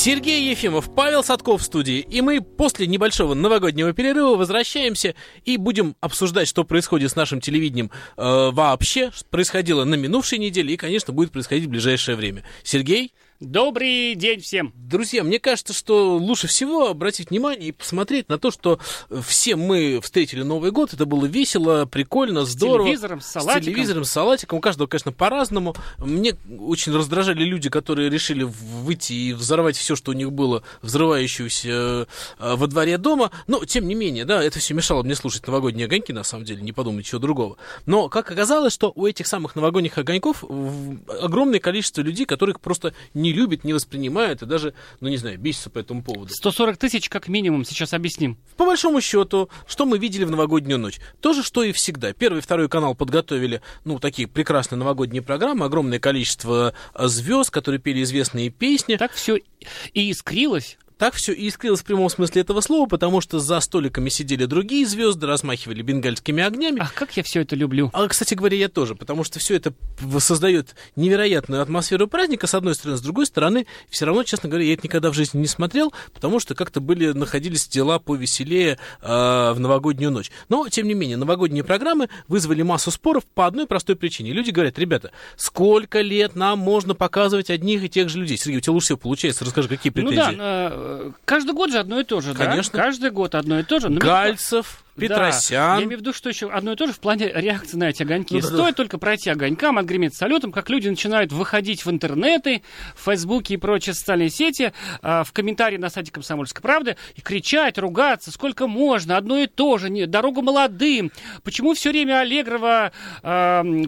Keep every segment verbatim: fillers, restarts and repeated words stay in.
Сергей Ефимов, Павел Садков в студии. И мы после небольшого новогоднего перерыва возвращаемся и будем обсуждать, что происходит с нашим телевидением э, вообще, что происходило на минувшей неделе и, конечно, будет происходить в ближайшее время. Сергей? Добрый день всем! Друзья, мне кажется, что лучше всего обратить внимание и посмотреть на то, что все мы встретили Новый год. Это было весело, прикольно, здорово. С телевизором, с салатиком. С телевизором, с салатиком. У каждого, конечно, по-разному. Мне очень раздражали люди, которые решили выйти и взорвать все, что у них было, взрывающуюся во дворе дома. Но, тем не менее, да, это все мешало мне слушать новогодние огоньки, на самом деле, не подумать чего другого. Но, как оказалось, что у этих самых новогодних огоньков огромное количество людей, которых просто не не любит, не воспринимает и даже, ну не знаю, бесится по этому поводу. сто сорок тысяч как минимум, сейчас объясним. По большому счету, что мы видели в новогоднюю ночь? То же, что и всегда. Первый и второй канал подготовили, ну, такие прекрасные новогодние программы, огромное количество звезд, которые пели известные песни. Так все и искрилось. Так все и искрилось в прямом смысле этого слова, потому что за столиками сидели другие звезды, размахивали бенгальскими огнями. Ах, как я все это люблю. А, кстати говоря, я тоже, потому что все это создает невероятную атмосферу праздника, с одной стороны, с другой стороны, все равно, честно говоря, я это никогда в жизни не смотрел, потому что как-то были, находились дела повеселее э, в новогоднюю ночь. Но, тем не менее, новогодние программы вызвали массу споров по одной простой причине. Люди говорят: ребята, сколько лет нам можно показывать одних и тех же людей? Сергей, у тебя лучше всего получается, расскажи, какие претензии. Ну да, каждый год же одно и то же, конечно. Да? Каждый год одно и то же. Но Гальцев, между... Петросян. Да. Я имею в виду, что еще одно и то же в плане реакции на эти огоньки. Ну, Стоит да. только пройти огонькам, отгреметь салютом, как люди начинают выходить в интернеты, в Фейсбуке и прочие социальные сети, в комментарии на сайте «Комсомольской правды» и кричать, ругаться, сколько можно, одно и то же, дорога молодым. Почему все время Аллегрова,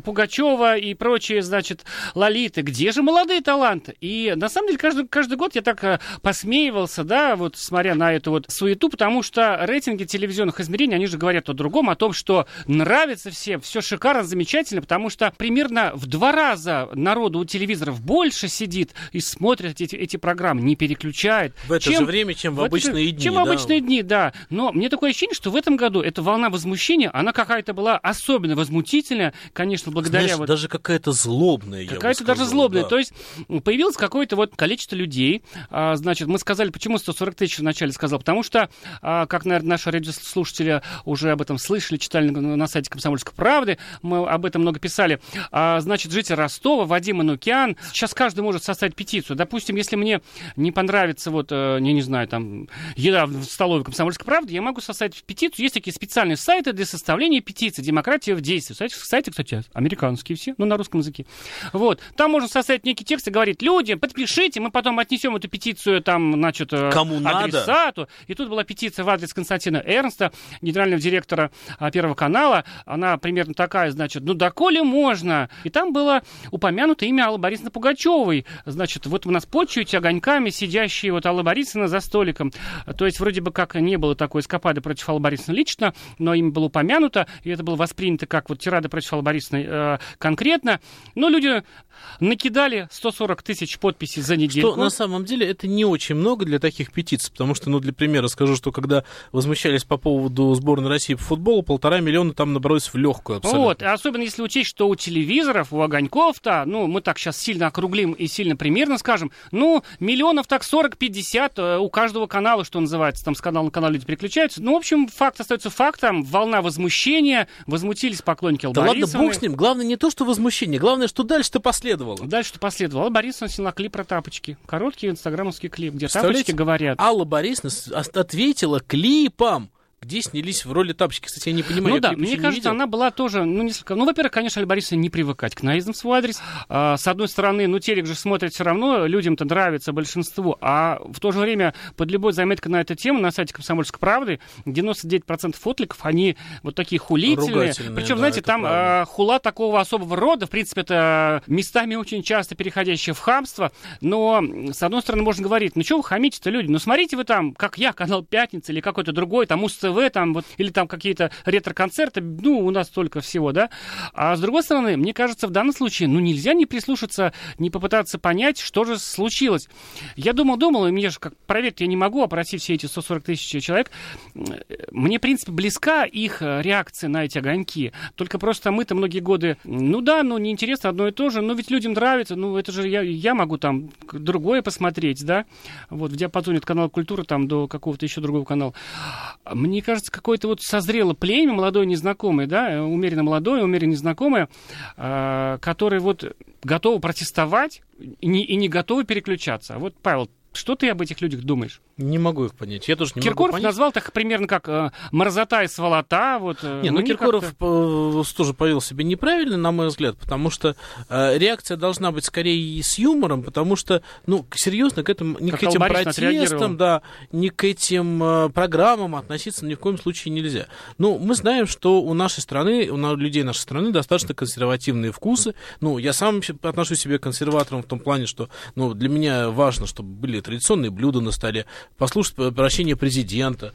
Пугачёва и прочие, значит, Лолиты? Где же молодые таланты? И на самом деле каждый, каждый год я так посмеивался, да, вот смотря на эту вот суету, потому что рейтинги телевизионных измерений, они же говорят о другом, о том, что нравится всем, все шикарно, замечательно, потому что примерно в два раза народу у телевизоров больше сидит и смотрит эти, эти программы, не переключает. В это чем, же время, чем в, в обычные это, дни. Чем да. в обычные дни, да. Но мне такое ощущение, что в этом году эта волна возмущения, она какая-то была особенно возмутительная, конечно, благодаря... Знаешь, вот, даже какая-то злобная, какая-то я бы сказал, даже злобная. Да. То есть появилось какое-то вот количество людей, а, значит, мы сказали, почему сто сорок тысяч вначале сказал? Потому что, как, наверное, наши радиослушатели уже об этом слышали, читали на сайте «Комсомольской правды», мы об этом много писали. Значит, житель Ростова, Вадим Анукян. Сейчас каждый может составить петицию. Допустим, если мне не понравится, вот, я не знаю, там, еда в столовой «Комсомольской правды», я могу составить петицию. Есть такие специальные сайты для составления петиции «Демократия в действии». Сайты, кстати, американские все, но на русском языке. Вот. Там можно составить некий текст и говорить: люди, подпишите, мы потом отнесем эту петицию, там, значит, кому адресату. Надо. И тут была петиция в адрес Константина Эрнста, генерального директора а, Первого канала. Она примерно такая, значит, ну доколе можно? И там было упомянуто имя Аллы Борисовны Пугачёвой. Значит, вот у нас почуете огоньками сидящие вот Алла Борисовна за столиком. То есть вроде бы как не было такой эскапады против Аллы Борисовны лично, но имя было упомянуто, и это было воспринято как вот тирада против Аллы Борисовны э, конкретно. Но люди накидали сто сорок тысяч подписей за неделю. Что на самом деле это не очень много для таких петиций, потому что, ну, для примера скажу, что когда возмущались по поводу сборной России по футболу, полтора миллиона там набралось в легкую абсолютно. Вот, особенно если учесть, что у телевизоров, у огоньков-то, ну, мы так сейчас сильно округлим и сильно примерно скажем, ну, миллионов так сорок-пятьдесят у каждого канала, что называется, там с канала на канал люди переключаются. Ну, в общем, факт остается фактом, волна возмущения, возмутились поклонники Аллы Борисовны. Да ладно, бог с ним, главное не то, что возмущение, главное, что дальше-то последовало. Дальше-то последовало. Алла Борисовна сняла клип про тапочки, короткий инстаграмовский клип, где тапочки говорят. Алла Борисовна ответила клипом, где снялись в роли тапочки. Кстати, я не понимаю. Ну да, мне кажется, она была тоже, ну, несколько... Ну, во-первых, конечно, Алле Борисовне не привыкать к наездам в свой адрес. А, с одной стороны, ну, телек же смотрят все равно, людям-то нравится большинству, а в то же время под любой заметкой на эту тему на сайте «Комсомольской правды» девяносто девять процентов откликов, они вот такие хулительные. Причем, да, знаете, там а, хула такого особого рода, в принципе, это местами очень часто переходящее в хамство, но, с одной стороны, можно говорить: ну, что вы хамите-то, люди? Ну, смотрите вы там, как я, канал «Пятница» или какой-то другой, там, Уст ТВ, там, вот, или там какие-то ретро-концерты, ну, у нас столько всего, да. А с другой стороны, мне кажется, в данном случае, ну, нельзя не прислушаться, не попытаться понять, что же случилось. Я думал-думал, и мне же, как проверить я не могу, опросить все эти сто сорок тысяч человек, мне, в принципе, близка их реакция на эти огоньки. Только просто мы-то многие годы, ну да, ну, неинтересно одно и то же, но ведь людям нравится, ну, это же я, я могу там другое посмотреть, да. Вот в диапазоне от канала «Культура» там до какого-то еще другого канала. Мне кажется, какое-то вот созрело племя, молодое, незнакомое, да, умеренно молодое, умеренно незнакомое, э, которое вот готово протестовать и не, и не готово переключаться. Вот, Павел, что ты об этих людях думаешь? Не могу их понять. Я тоже не Киркоров могу понять. Назвал так примерно как э, «Морзота и сволота». Вот, э, не, ну, ну Киркоров по- тоже повел себя неправильно, на мой взгляд, потому что э, реакция должна быть скорее с юмором, потому что, ну, серьезно, к этому, не как к этим протестам, да, не к этим э, программам относиться ни в коем случае нельзя. Ну, мы знаем, что у нашей страны, у людей нашей страны достаточно консервативные вкусы. Ну, я сам отношусь себя к консерваторам в том плане, что, ну, для меня важно, чтобы были традиционные блюда на столе, послушать обращение президента,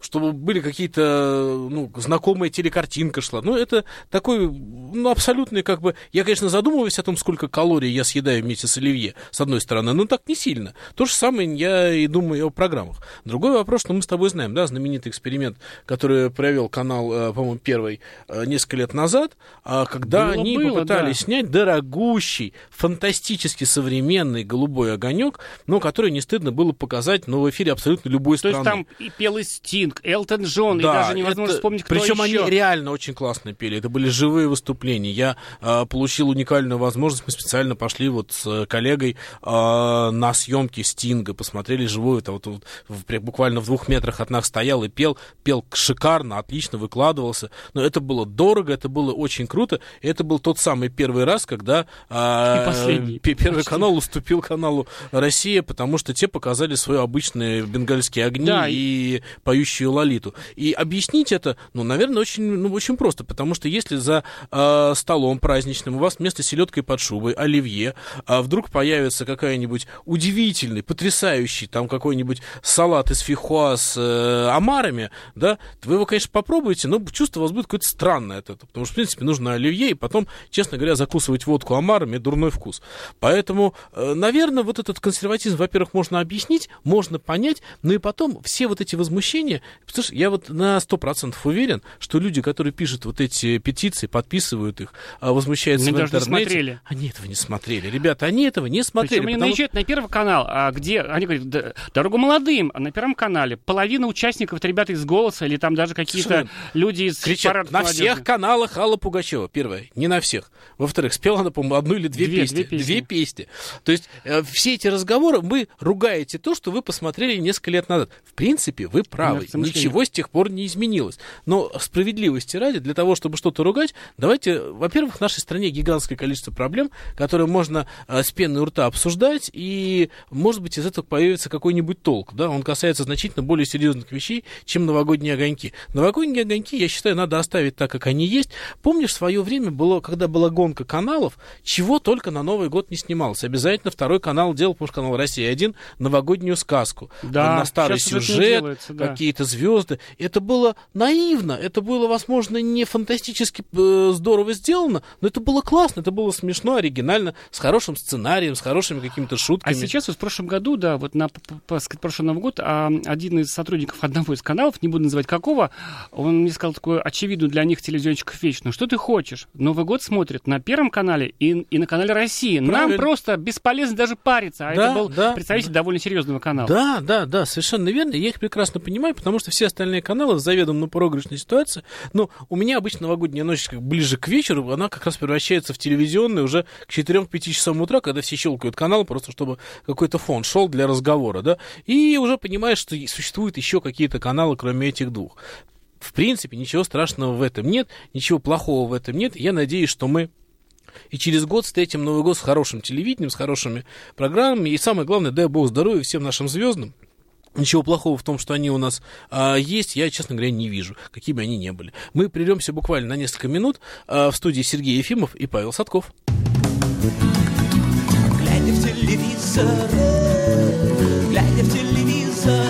чтобы были какие-то, ну, знакомая телекартинка шла. Ну, это такой, ну, абсолютный, как бы... Я, конечно, задумываюсь о том, сколько калорий я съедаю вместе с оливье, с одной стороны, но так не сильно. То же самое я и думаю о программах. Другой вопрос, что мы с тобой знаем, да, знаменитый эксперимент, который провел канал, по-моему, Первый несколько лет назад, когда было, они было, попытались да. снять дорогущий, фантастически современный голубой огонек, но который не стыдно было показать, ну, в эфире абсолютно любой страны. То есть там и пел и Стинг, Элтон Джон, да, и даже невозможно это... вспомнить, кто Причем еще. Они реально очень классно пели. Это были живые выступления. Я э, получил уникальную возможность. Мы специально пошли вот с коллегой э, на съемки Стинга, посмотрели живую. Это вот, вот, в, буквально в двух метрах от нас стоял и пел. Пел шикарно, отлично, выкладывался. Но это было дорого, это было очень круто. И это был тот самый первый раз, когда э, Первый Почти. канал уступил каналу «Россия», потому что те показали свои обычные бенгальские огни, да, и... и поющую Лолиту. И объяснить это, ну, наверное, очень, ну, очень просто, потому что если за э, столом праздничным у вас вместо селедки под шубой, оливье, а вдруг появится какая-нибудь удивительный, потрясающий там какой-нибудь салат из фихуа с э, омарами, да, вы его, конечно, попробуете, но чувство у вас будет какое-то странное от этого, потому что, в принципе, нужно оливье, и потом, честно говоря, закусывать водку омарами — дурной вкус. Поэтому, э, наверное, вот этот консерватизм, во-первых, можно объяснить, можно понять, но и потом все вот эти возмущения, потому что я вот на сто процентов уверен, что люди, которые пишут вот эти петиции, подписывают их, возмущаются они в интернете. Они даже не смотрели. Они этого не смотрели. Ребята, они этого не смотрели. Причем они потому... наезжают на Первый канал, где, они говорят, дорогу молодым, на Первом канале половина участников — это ребята из «Голоса» или там даже какие-то Совершенно. люди из Кричат, парад на молодежи. Всех каналах Алла Пугачёва, первое, не на всех. Во-вторых, спела она, по-моему, одну или две, две, песни. две песни. Две песни. То есть э, все эти разговоры, вы ругаете то, что что вы посмотрели несколько лет назад. В принципе, вы правы. Да, ничего с тех пор не изменилось. Но справедливости ради, для того, чтобы что-то ругать, давайте, во-первых, в нашей стране гигантское количество проблем, которые можно э, с пеной у рта обсуждать, и, может быть, из этого появится какой-нибудь толк. Да? Он касается значительно более серьезных вещей, чем новогодние огоньки. Новогодние огоньки, я считаю, надо оставить так, как они есть. Помнишь, в свое время, было, когда была гонка каналов, чего только на Новый год не снималось. Обязательно второй канал делал, потому что канал «Россия-один», новогоднюю сказку, да, на старый сюжет, делается, да. какие-то звезды. Это было наивно, это было, возможно, не фантастически э, здорово сделано, но это было классно, это было смешно, оригинально, с хорошим сценарием, с хорошими какими-то шутками. А сейчас, вот в прошлом году, да, вот на прошлый Новый год, один из сотрудников одного из каналов, не буду называть какого, он мне сказал такую очевидную для них телевизионщиков вещь: ну что ты хочешь? Новый год смотрят на Первом канале и, и на канале «России». Правильно. Нам просто бесполезно даже париться. А да, это был да, представитель да. довольно серьезного канал. Да, да, да, совершенно верно. Я их прекрасно понимаю, потому что все остальные каналы заведомо на проигрышной ситуации. Но у меня обычно новогодняя ночь как ближе к вечеру, она как раз превращается в телевизионную уже к четырем-пяти часам утра, когда все щелкают канал, просто чтобы какой-то фон шел для разговора, да. И уже понимаешь, что существуют еще какие-то каналы, кроме этих двух. В принципе, ничего страшного в этом нет, ничего плохого в этом нет. Я надеюсь, что мы и через год встретим Новый год с хорошим телевидением, с хорошими программами. И самое главное, дай бог здоровья всем нашим звездам. Ничего плохого в том, что они у нас а, есть, я, честно говоря, не вижу, какими они ни были. Мы прервемся буквально на несколько минут. а, В студии Сергей Ефимов и Павел Садков. Глядя в телевизор, глядя в телевизор,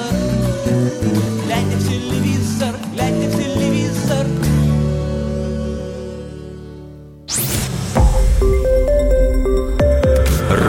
глядя в телевизор.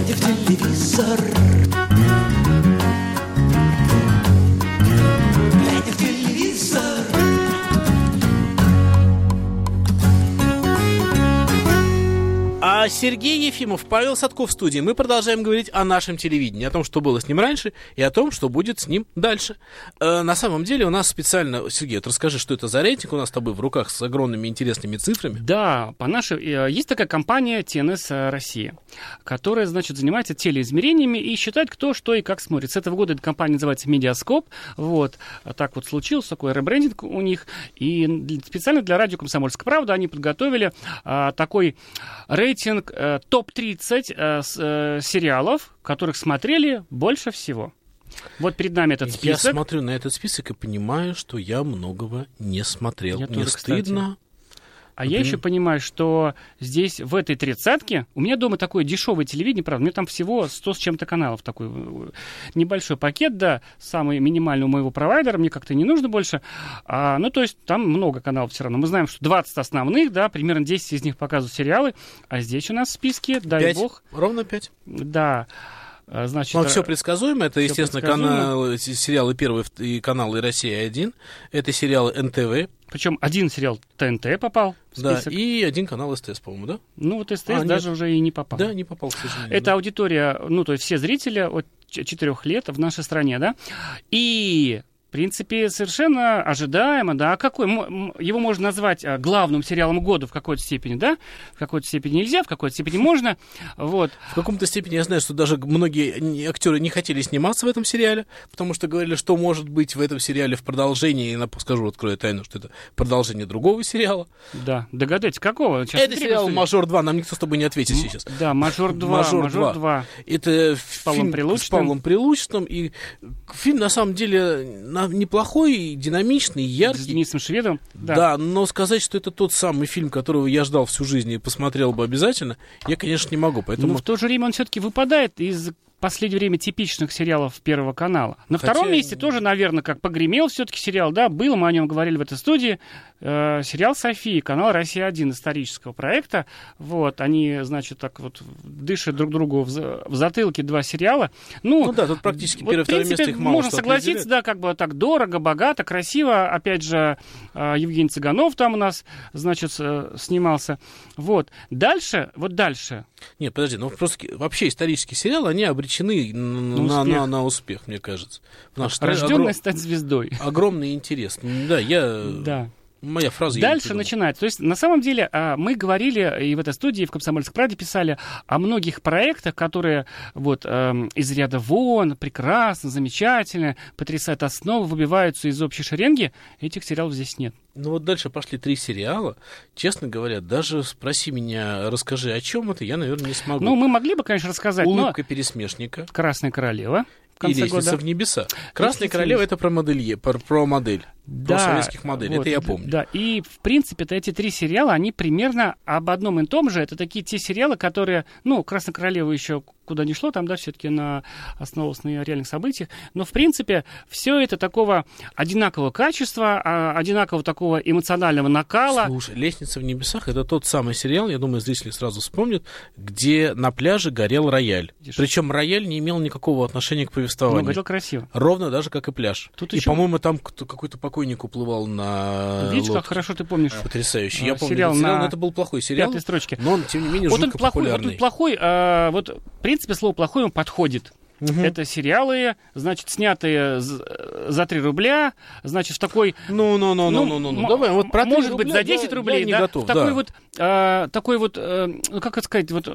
Глядя в телевизор, глядя в телевизор, а Сергей Ефимов, Павел Садков в студии. Мы продолжаем говорить о нашем телевидении, о том, что было с ним раньше, и о том, что будет с ним дальше. Э, на самом деле у нас специально... Сергей, вот расскажи, что это за рейтинг у нас с тобой в руках с огромными интересными цифрами. Да, по нашей... Есть такая компания тэ эн эс России, которая, значит, занимается телеизмерениями и считает, кто, что и как смотрит. С этого года эта компания называется Медиаскоп. Вот. Так вот случился такой ребрендинг у них. И специально для радио «Комсомольская правда» они подготовили а, такой рейтинг, Рейтинг э, топ тридцать э, с, э, сериалов, которых смотрели больше всего. Вот перед нами этот список. Я смотрю на этот список и понимаю, что я многого не смотрел. Я Мне тоже, стыдно. Кстати. А Например? я еще понимаю, что здесь, в этой тридцатке, у меня дома такое дешевое телевидение, правда, у меня там всего сто с чем-то каналов, такой небольшой пакет, да, самый минимальный у моего провайдера, мне как-то не нужно больше, а, ну, то есть там много каналов все равно. Мы знаем, что двадцать основных, да, примерно десять из них показывают сериалы, а здесь у нас в списке, дай пять. Бог. Ровно пять. Да. Значит, ну, все предсказуемо. Это, все естественно, каналы, сериалы «Первый» и каналы «Россия-один». Это сериалы эн тэ вэ. Причем один сериал тэ эн тэ попал в список. Да, и один канал СТС, по-моему, да? Ну, вот СТС а, даже нет. уже и не попал. Да, не попал, к сожалению. Это да. аудитория, ну, то есть все зрители от четырёх лет в нашей стране, да? И... В принципе, совершенно ожидаемо, да, какой, его можно назвать главным сериалом года в какой-то степени, да, в какой-то степени нельзя, в какой-то степени можно, вот. В каком-то степени я знаю, что даже многие актеры не хотели сниматься в этом сериале, потому что говорили, что может быть в этом сериале в продолжении, я скажу, открою тайну, что это продолжение другого сериала. Да, догадайтесь, какого? Сейчас это сериал «Мажор два», нам никто с тобой не ответит М- сейчас. Да, «Мажор два», «Мажор, Мажор два». Это с Павлом Прилучным. Павлом Прилучным, и фильм, на самом деле... неплохой, динамичный, яркий. С Денисом Шведом. Да. да, но сказать, что это тот самый фильм, которого я ждал всю жизнь и посмотрел бы обязательно, я, конечно, не могу. Поэтому... Но в то же время он все-таки выпадает из... последнее время типичных сериалов Первого канала. На Хотя... втором месте тоже, наверное, как погремел все-таки сериал, да, был, мы о нем говорили в этой студии, э, сериал «София», канал «Россия-один» исторического проекта. Вот, они, значит, так вот дышат друг другу в, за... в затылке два сериала. Ну, ну да, тут практически вот, первое-второе место их мало можно согласиться, определяет. Да, как бы так дорого, богато, красиво. Опять же, э, Евгений Цыганов там у нас, значит, э, снимался. Вот. Дальше, вот дальше. Нет, подожди, ну просто вообще исторические сериалы, они обретают причины на, на, на, на успех, мне кажется. Рожденная огром... стать звездой. Огромный интерес. Да, я... Да. Моя фраза. Дальше начинается. То есть, на самом деле, мы говорили и в этой студии, и в «Комсомольской правде» писали о многих проектах, которые вот из ряда вон, прекрасно, замечательно, потрясают основу, выбиваются из общей шеренги. Этих сериалов здесь нет. Ну вот дальше пошли три сериала. Честно говоря, даже спроси меня, расскажи, о чем это, я, наверное, не смогу. Ну, мы могли бы, конечно, рассказать. «Улыбка но... пересмешника». «Красная королева». И «Лестница в небеса». «Красная королева» — это про моделье, про, про модель, да, про советских моделей, вот, это я помню. Да, и, в принципе-то, эти три сериала, они примерно об одном и том же. Это такие те сериалы, которые, ну, «Красная королева» еще куда ни шло, там, да, все-таки на основывалось на реальных событиях. Но, в принципе, все это такого одинакового качества, одинакового такого эмоционального накала. Слушай, «Лестница в небесах» — это тот самый сериал, я думаю, зрители сразу вспомнят, где на пляже горел рояль. Причем рояль не имел никакого отношения к повествованию. Но горел красиво. Ровно даже, как и пляж. Тут и, еще... по-моему, там кто- какой-то покойник уплывал на Видишь, лодке. Как хорошо ты помнишь. Потрясающе. Я помню сериал, на... это был плохой сериал. Пятой строчке. Но он, тем не менее, вот жутко плохой, популярный. Вот он плохой, а, вот, в принципе, слово «плохой» ему подходит. Угу. Это сериалы, значит, снятые за три рубля, значит, в такой... Ну-ну-ну-ну-ну-ну, давай, вот про три рубля... Может быть, за десять рублей, да? Я не готов, да. В такой вот, а, такой вот, а, как это сказать, вот...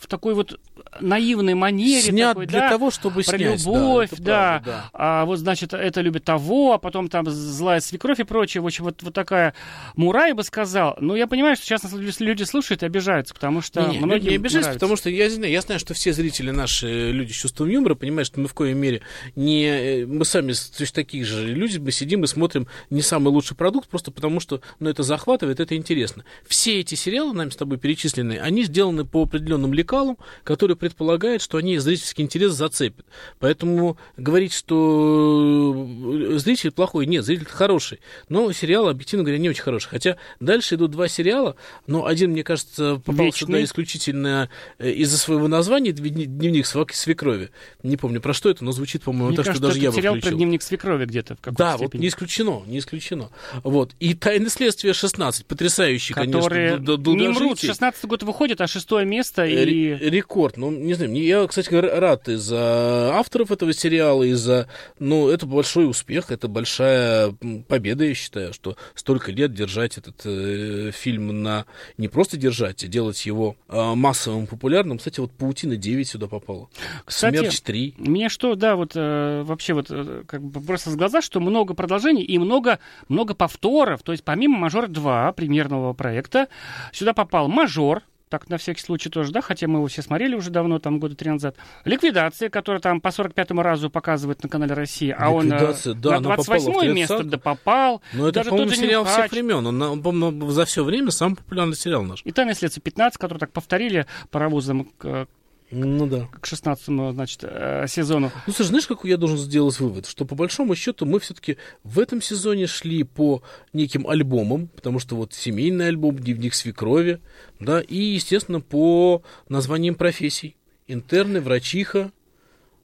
в такой вот наивной манере. Снят такой, для да, того, чтобы про снять. Про любовь, да. да. Правда, да. А вот, значит, это любит того, а потом там злая свекровь и прочее. В общем, вот, вот такая Мураева сказал. Но я понимаю, что сейчас люди слушают и обижаются, потому что не, многие не обижаются, нравится. Потому что я знаю, я знаю, что все зрители наши люди с чувством юмора, понимают, что мы в коей мере не... Мы сами точно такие же люди, мы сидим и смотрим не самый лучший продукт, просто потому что ну, это захватывает, это интересно. Все эти сериалы, нами с тобой перечисленные, они сделаны по определенным лекалам, которые предполагают, что они зрительский интерес зацепят. Поэтому говорить, что зритель плохой, нет, зритель хороший. Но сериалы, объективно говоря, не очень хорошие. Хотя дальше идут два сериала, но один, мне кажется, попал Вечный. Сюда исключительно из-за своего названия «Дневник свекрови». Не помню, про что это, но звучит, по-моему, мне так, кажется, что даже я бы включил. Мне кажется, это сериал про «Дневник свекрови» где-то в какой-то да, степени. Да, вот не исключено, не исключено. Вот. И «Тайны следствия» шестнадцать, потрясающий, которые... конечно, Немрут, шестнадцатый год выходит, а шестое место и... Р- рекорд, ну, не знаю, я, кстати, рад из-за авторов этого сериала, из-за... Ну, это большой успех, это большая победа, я считаю, что столько лет держать этот э, фильм на... Не просто держать, а делать его э, массовым, популярным. Кстати, вот «Паутина девять» сюда попала. Кстати, «Смерч три». Мне что, да, вот э, вообще вот как бы бросилось в глаза, что много продолжений и много, много повторов. То есть помимо «Мажор два», премьерного проекта, сюда попал «Мажор», так на всякий случай тоже, да, хотя мы его все смотрели уже давно, там года три назад. «Ликвидация», которая там по сорок пятому разу показывает на канале «Россия», а он да, на двадцать восьмое место да попал. Но это, даже по-моему, тот же сериал Нюхач. Всех времен. Он, он, по-моему, за все время самый популярный сериал наш. И «Тайны следствия» пятнадцать, который так повторили паровозом к... Ну, да. К шестнадцатому, значит, сезону. Ну, слушай, знаешь, какой я должен сделать вывод? Что, по большому счету, мы все-таки в этом сезоне шли по неким альбомам, потому что вот семейный альбом, «Дневник свекрови», да, и, естественно, по названиям профессий. Интерны, врачиха,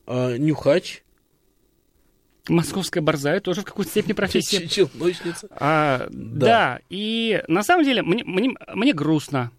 э, нюхач. Московская борзая тоже в какой-то степени профессия. Челночница. А, да. да, и на самом деле мне, мне, мне грустно.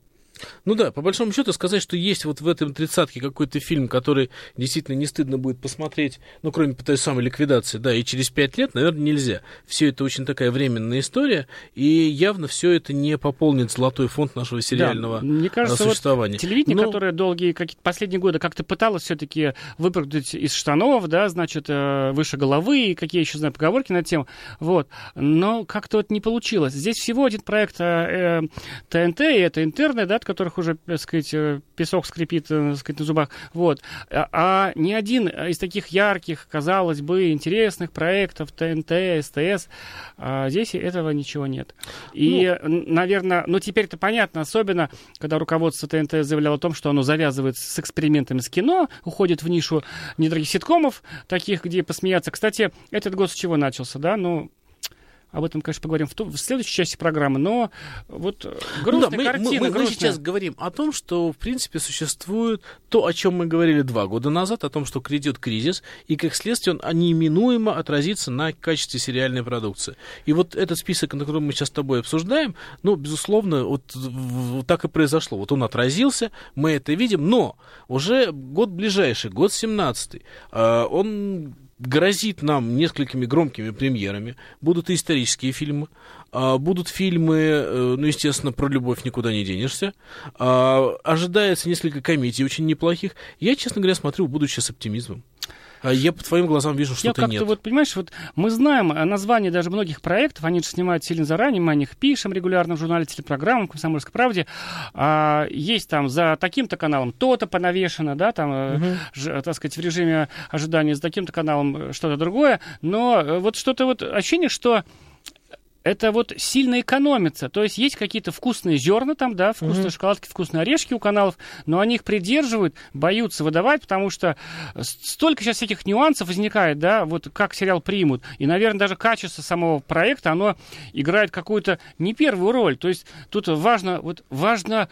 Ну да, по большому счету сказать, что есть вот в этом тридцатке какой-то фильм, который действительно не стыдно будет посмотреть, ну, кроме той самой «Ликвидации», да, и через пять лет, наверное, нельзя. Все это очень такая временная история, и явно все это не пополнит золотой фонд нашего сериального существования. Да, мне кажется, существования. Вот телевидение, Но... которое долгие, какие-то последние годы как-то пыталось все-таки выпрыгнуть из штанов, да, значит, выше головы, и какие еще, знаю, поговорки на эту тему, вот. Но как-то вот не получилось. Здесь всего один проект э, ТНТ, и это «Интерны», да, которых уже, так сказать, песок скрипит, так сказать, на зубах, вот. А ни один из таких ярких, казалось бы, интересных проектов ТНТ, СТС, здесь этого ничего нет. И, ну, наверное, ну теперь-то понятно, особенно, когда руководство ТНТ заявляло о том, что оно завязывается с экспериментами с кино, уходит в нишу недорогих ситкомов, таких, где посмеяться. Кстати, этот год с чего начался, да, ну... Об этом, конечно, поговорим в, ту, в следующей части программы, но вот грустная ну да, мы, картина. Мы, мы, грустная. Мы сейчас говорим о том, что, в принципе, существует то, о чем мы говорили два года назад, о том, что грядет кризис, и, как следствие, он неименуемо отразится на качестве сериальной продукции. И вот этот список, на котором мы сейчас с тобой обсуждаем, ну, безусловно, вот, вот так и произошло. Вот он отразился, мы это видим, но уже год ближайший, год семнадцатый, он... грозит нам несколькими громкими премьерами. Будут и исторические фильмы, будут фильмы, ну, естественно, про любовь никуда не денешься. Ожидается несколько комедий очень неплохих. Я, честно говоря, смотрю в будущее с оптимизмом. Я по твоим глазам вижу, что-то нет. Я как-то, вот, понимаешь, вот мы знаем название даже многих проектов, они же снимают сильно заранее, мы о них пишем регулярно в журнале, телепрограммам, «Комсомольской правде». А, есть там за таким-то каналом то-то понавешено, да, там, угу. ж, так сказать, в режиме ожидания за таким-то каналом что-то другое, но вот что-то вот ощущение, что... Это вот сильно экономится. То есть есть какие-то вкусные зерна там, да, вкусные mm-hmm. шоколадки, вкусные орешки у каналов, но они их придерживают, боятся выдавать, потому что столько сейчас всяких нюансов возникает, да, вот как сериал примут. И, наверное, даже качество самого проекта, оно играет какую-то не первую роль. То есть тут важно, вот важно,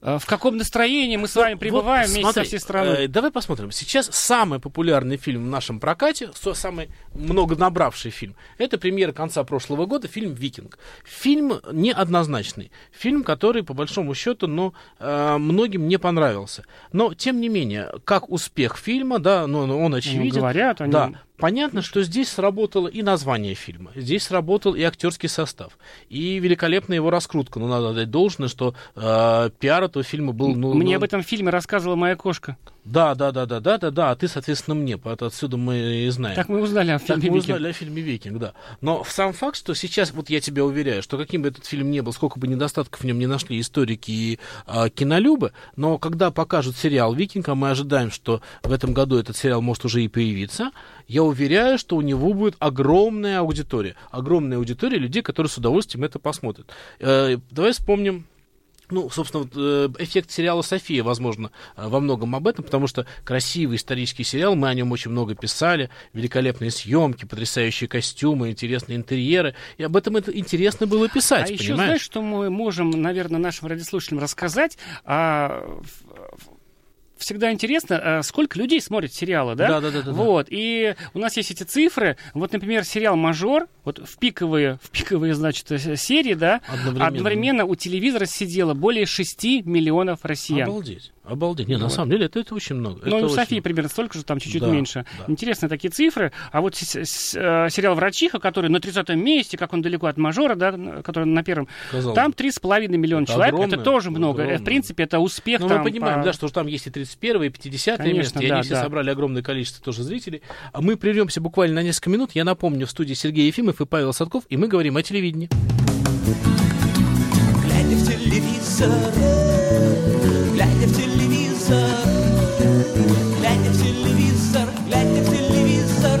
в каком настроении мы с вами вот, пребываем вот, вместе смотри, со всей страной. Э, давай посмотрим. Сейчас самый популярный фильм в нашем прокате, самый много набравший фильм, это премьера конца прошлого года, фильм «Викинг». Фильм неоднозначный. Фильм, который, по большому счету, ну, э, многим не понравился. Но, тем не менее, как успех фильма, да, ну, он очевиден. Ну, говорят, они... Да. Понятно, что здесь сработало и название фильма, здесь сработал и актерский состав, и великолепная его раскрутка. Но надо отдать должное, что э, пиар этого фильма был... Ну, Мне ну... об этом фильме рассказывала моя кошка. Да, да, да, да, да, да, да, а ты, соответственно, мне, отсюда мы и знаем. Так мы узнали о фильме Викинг. Так мы узнали о фильме Викинг, да. Но сам факт, что сейчас, вот я тебя уверяю, что каким бы этот фильм ни был, сколько бы недостатков в нем не нашли историки и э, кинолюбы, но когда покажут сериал Викинг, а мы ожидаем, что в этом году этот сериал может уже и появиться, я уверяю, что у него будет огромная аудитория, огромная аудитория людей, которые с удовольствием это посмотрят. Э, давай вспомним. Ну, собственно, вот эффект сериала «София», возможно, во многом об этом, потому что красивый исторический сериал, мы о нем очень много писали, великолепные съемки, потрясающие костюмы, интересные интерьеры, и об этом это интересно было писать, а понимаешь? Еще знаешь, что мы можем, наверное, нашим радиослушателям рассказать о... Всегда интересно, сколько людей смотрит сериалы, да? Да, да, да, да. Вот. И у нас есть эти цифры. Вот, например, сериал «Мажор», вот в пиковые, в пиковые, значит, серии, да, одновременно. одновременно у телевизора сидело более шести миллионов россиян. Обалдеть. Обалдеть. Не, на вот. самом деле это, это очень много. Ну, у Софии много. Примерно столько же, там чуть-чуть да, меньше. Да. Интересные такие цифры. А вот с- с- сериал «Врачиха», который на тридцатом месте, как он далеко от «Мажора», да, который на первом, казалось, там три с половиной миллиона это человек. Огромное, это тоже много. Огромное. В принципе, это успех. Но там, мы понимаем, по... да, что там есть и тридцать первое, и пятидесятое конечно, место, и да, они все да. собрали огромное количество тоже зрителей. А мы прервемся буквально на несколько минут. Я напомню, в студии Сергей Ефимов и Павел Садков, и мы говорим о телевидении. Глядя в телевизор... Глядя в телевизор, глядя в телевизор, глядя в телевизор.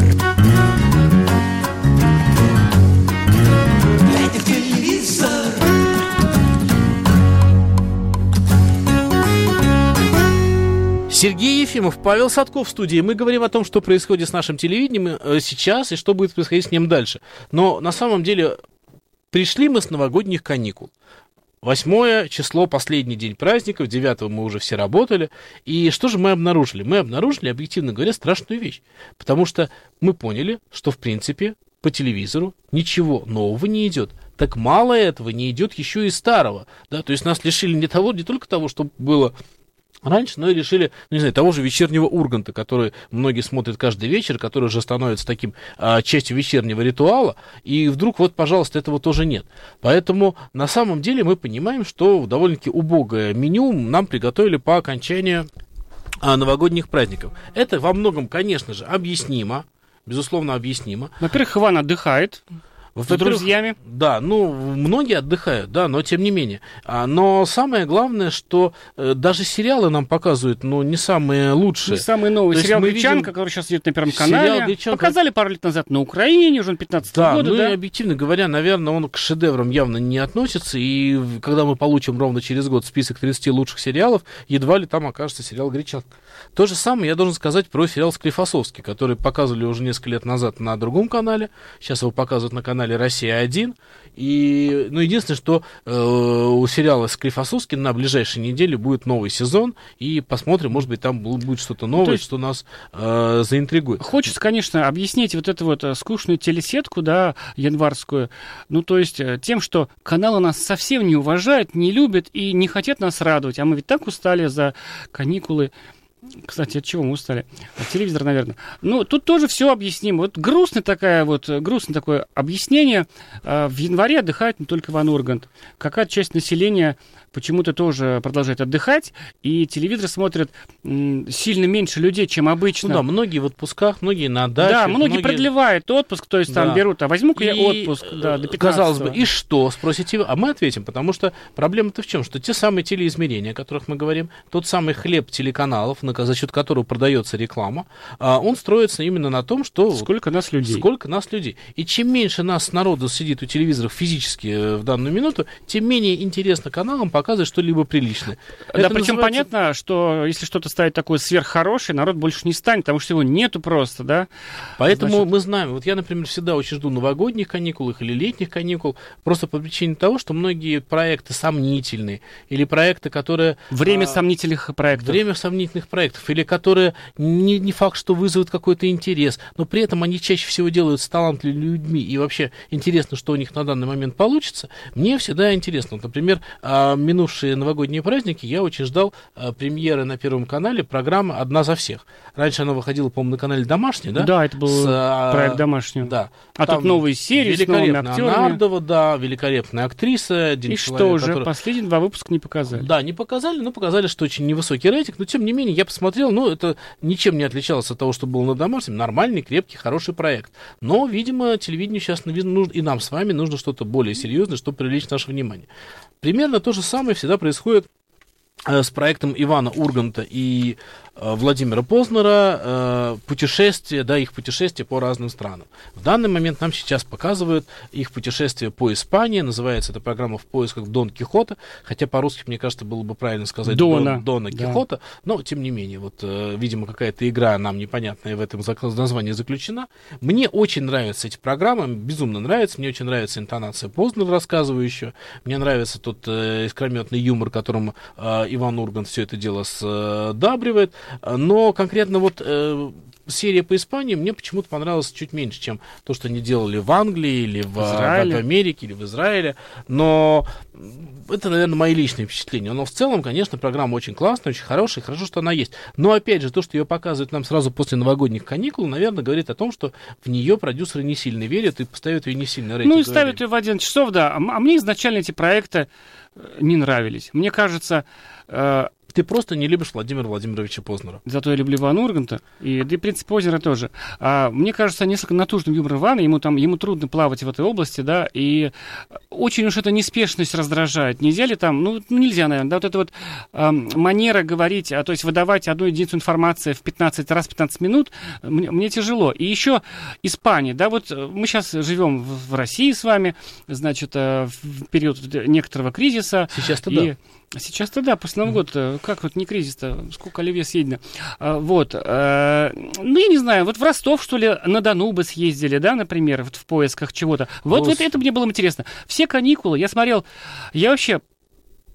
глядя в телевизор. Сергей Ефимов, Павел Садков в студии. Мы говорим о том, что происходит с нашим телевидением сейчас и что будет происходить с ним дальше. Но на самом деле... Пришли мы с новогодних каникул. Восьмое число, последний день праздников, девятого мы уже все работали. И что же мы обнаружили? Мы обнаружили, объективно говоря, страшную вещь. Потому что мы поняли, что, в принципе, по телевизору ничего нового не идет. Так мало этого не идет еще и старого. Да? То есть нас лишили не того, не только того, что было... Раньше, но ну, и решили, ну, не знаю, того же «Вечернего Урганта», который многие смотрят каждый вечер, который уже становится таким а, частью вечернего ритуала, и вдруг вот, пожалуйста, этого тоже нет. Поэтому на самом деле мы понимаем, что довольно-таки убогое меню нам приготовили по окончанию а, новогодних праздников. Это во многом, конечно же, объяснимо, безусловно, объяснимо. Во-первых, Иван отдыхает. С друзьями. Да, ну, многие отдыхают, да, но тем не менее. А, но самое главное, что э, даже сериалы нам показывают, ну, не самые лучшие. Не самые новые. То сериал «Гречанка», видим... который сейчас идет на Первом канале, показали пару лет назад на Украине, уже пятнадцатого да, года. Ну, да, ну и объективно говоря, наверное, он к шедеврам явно не относится, и когда мы получим ровно через год список тридцати лучших сериалов, едва ли там окажется сериал «Гречанка». То же самое я должен сказать про сериал «Склифосовский», который показывали уже несколько лет назад на другом канале, сейчас его показывают на канале «Россия-один». И, ну, единственное, что э, у сериала «Склифосовский» на ближайшей неделе будет новый сезон, и посмотрим, может быть, там будет что-то новое, ну, есть, что нас э, заинтригует. Хочется, конечно, объяснить вот эту вот скучную телесетку, да, январскую, ну, то есть тем, что каналы нас совсем не уважают, не любят и не хотят нас радовать, а мы ведь так устали за каникулы. Кстати, от чего мы устали? От телевизора, наверное. Ну, тут тоже все объяснимо. Вот грустное такое, вот, грустное такое объяснение. В январе отдыхает не только Иван Ургант. Какая-то часть населения почему-то тоже продолжает отдыхать, и телевизор смотрят м- сильно меньше людей, чем обычно. Ну да, многие в отпусках, многие на даче. Да, многие, многие... продлевают отпуск, то есть да. там берут, а возьму-ка и... я отпуск да, до пятнадцатого. Казалось бы, и что, спросите вы? А мы ответим, потому что проблема-то в чем? Что те самые телеизмерения, о которых мы говорим, тот самый хлеб телеканалов, за счет которого продается реклама, он строится именно на том, что... Сколько нас людей. Сколько нас людей. И чем меньше нас, народу, сидит у телевизоров физически в данную минуту, тем менее интересно каналам показывать показывать что-либо приличное. Да, это причем называется... понятно, что если что-то ставить такое сверххорошее, народ больше не станет, потому что его нету просто, да. Поэтому Значит... мы знаем, вот я, например, всегда очень жду новогодних каникул или летних каникул, просто по причине того, что многие проекты сомнительные, или проекты, которые... Время а... сомнительных проектов. Время сомнительных проектов, или которые не, не факт, что вызовут какой-то интерес, но при этом они чаще всего делают с талантливыми людьми, и вообще интересно, что у них на данный момент получится. Мне всегда интересно. Вот, например, минувшие новогодние праздники я очень ждал премьеры на Первом канале программы «Одна за всех». Раньше она выходила, по-моему, на канале «Домашний», да? Да, это был с, проект «Домашний». Да. А там тут новые серии с новыми актерами. Нардова, да, великолепная актриса. Один и человек, что уже, который... последние два выпуска не показали. Да, не показали, но показали, что очень невысокий рейтинг. Но, тем не менее, я посмотрел, ну, это ничем не отличалось от того, что было на «Домашнем». Нормальный, крепкий, хороший проект. Но, видимо, телевидению сейчас нужно, и нам с вами нужно что-то более серьезное, чтобы привлечь наше внимание. Примерно то же самое всегда происходит с проектом Ивана Урганта и Владимира Познера, путешествия, да, их путешествия по разным странам. В данный момент нам сейчас показывают их путешествие по Испании, называется эта программа «В поисках Дон Кихота», хотя по-русски, мне кажется, было бы правильно сказать Дона, Дон, Дона Кихота, да. Но, тем не менее, вот, видимо, какая-то игра нам непонятная в этом названии заключена. Мне очень нравятся эти программы, безумно нравятся, мне очень нравится интонация Познера, рассказывающего, мне нравится тот искрометный юмор, которым Иван Ургант все это дело сдабривает. Но конкретно вот э, серия по Испании мне почему-то понравилась чуть меньше, чем то, что они делали в Англии или в, в Америке, или в Израиле. Но это, наверное, мои личные впечатления. Но в целом, конечно, программа очень классная, очень хорошая, хорошо, что она есть. Но, опять же, то, что ее показывают нам сразу после новогодних каникул, наверное, говорит о том, что в нее продюсеры не сильно верят и поставят ее не сильно рейтинг. Ну и ставят ее в одиннадцать часов, да. А мне изначально эти проекты не нравились. Мне кажется... Э, Ты просто не любишь Владимира Владимировича Познера. Зато я люблю Ивана Урганта, и, да и, в принципе, Познера тоже. А, мне кажется, несколько натужным юмор Ивана, ему, там, ему трудно плавать в этой области, да, и очень уж эта неспешность раздражает. Нельзя ли там, ну, нельзя, наверное, да, вот эта вот а, манера говорить, а, то есть выдавать одну единицу информации в пятнадцать раз пятнадцать минут, мне, мне тяжело. И еще Испания, да, вот мы сейчас живем в, в России с вами, значит, в период некоторого кризиса. Сейчас-то и... да. Сейчас-то да, после Нового года, как вот не кризис-то, сколько оливье съедено. А, вот, а, ну, я не знаю, вот в Ростов, что ли, на Дону бы съездили, да, например, вот в поисках чего-то. Вот, вот это мне было интересно. Все каникулы, я смотрел, я вообще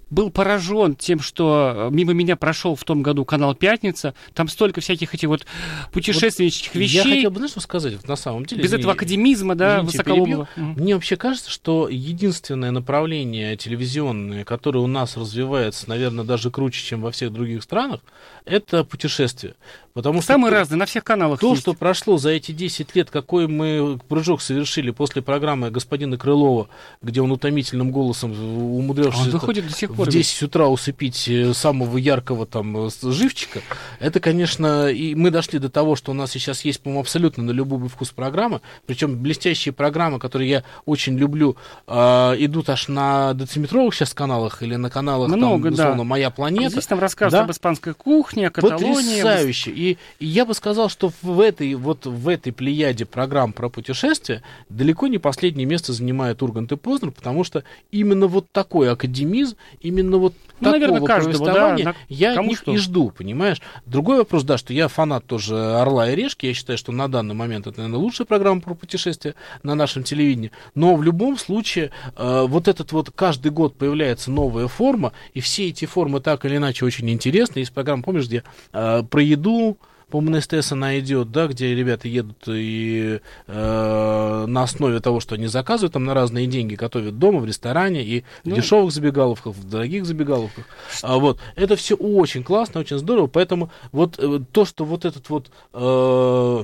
был поражен тем, что мимо меня прошел в том году канал «Пятница». Там столько всяких этих вот путешественнических вот вещей. Я хотел бы, знаешь, что сказать, вот на самом деле... Без не, этого академизма, да, высоколобного. Угу. Мне вообще кажется, что единственное направление телевизионное, которое у нас развивается, наверное, даже круче, чем во всех других странах, это путешествия. Потому Самые что разные, на всех каналах. То, есть. Что прошло за эти десять лет, какой мы прыжок совершили после программы господина Крылова, где он утомительным голосом умудрявшись... Он выходит до сих пор. В десять утра усыпить самого яркого там живчика. Это, конечно, и мы дошли до того, что у нас сейчас есть, по-моему, абсолютно на любой вкус программы. Причем блестящие программы, которые я очень люблю, э, идут аж на дециметровых сейчас каналах или на каналах, Много, там, условно, да. «Моя планета». Здесь там рассказывают да? об испанской кухне, о Каталонии. Потрясающе. И И, и я бы сказал, что в этой, вот в этой плеяде программ про путешествия далеко не последнее место занимает Ургант и Познер, потому что именно вот такой академизм, именно вот ну, такого повествования да, я от них что? И жду, понимаешь? Другой вопрос, да, что я фанат тоже «Орла и Решки», я считаю, что на данный момент это, наверное, лучшая программа про путешествия на нашем телевидении, но в любом случае э, вот этот вот каждый год появляется новая форма, и все эти формы так или иначе очень интересны. Есть программа, помнишь, где э, про еду, по-моему, на СТС она идет, да, где ребята едут и э, на основе того, что они заказывают, там на разные деньги готовят дома, в ресторане и ну, в дешевых забегаловках, в дорогих забегаловках. А, вот. Это все очень классно, очень здорово. Поэтому вот э, то, что вот этот вот... Э,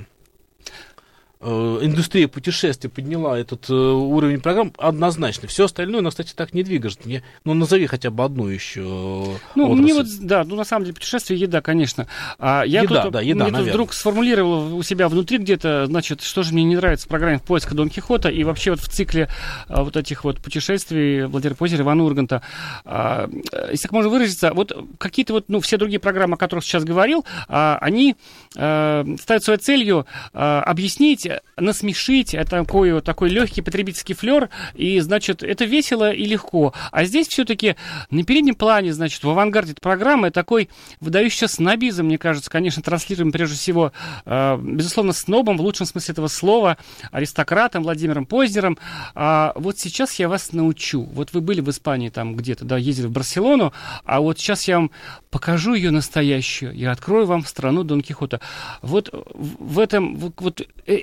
индустрия путешествий подняла этот э, уровень программ, однозначно. Все остальное, она, кстати, так не двигает. Мне, ну, назови хотя бы одну еще э, Ну, отрасль. Мне вот, да, ну, на самом деле, путешествие, еда, конечно. А я еда, тут, да, еда, мне тут вдруг сформулировал у себя внутри где-то, значит, что же мне не нравится в программе «В поисках Дон Кихота» и вообще вот в цикле а, вот этих вот путешествий Владимира Познера, Ивана Урганта. А, если так можно выразиться, вот какие-то вот, ну, все другие программы, о которых сейчас говорил, а, они а, ставят своей целью а, объяснить насмешить, такой, такой легкий потребительский флер, и, значит, это весело и легко. А здесь все-таки на переднем плане, значит, в авангарде этой программы такой выдающийся снобизм, мне кажется, конечно, транслируем прежде всего, безусловно, снобом, в лучшем смысле этого слова, аристократом Владимиром Познером. А вот сейчас я вас научу. Вот вы были в Испании там где-то, да, ездили в Барселону, а вот сейчас я вам покажу ее настоящую, я открою вам страну Дон Кихота. Вот в этом, вот, вот э,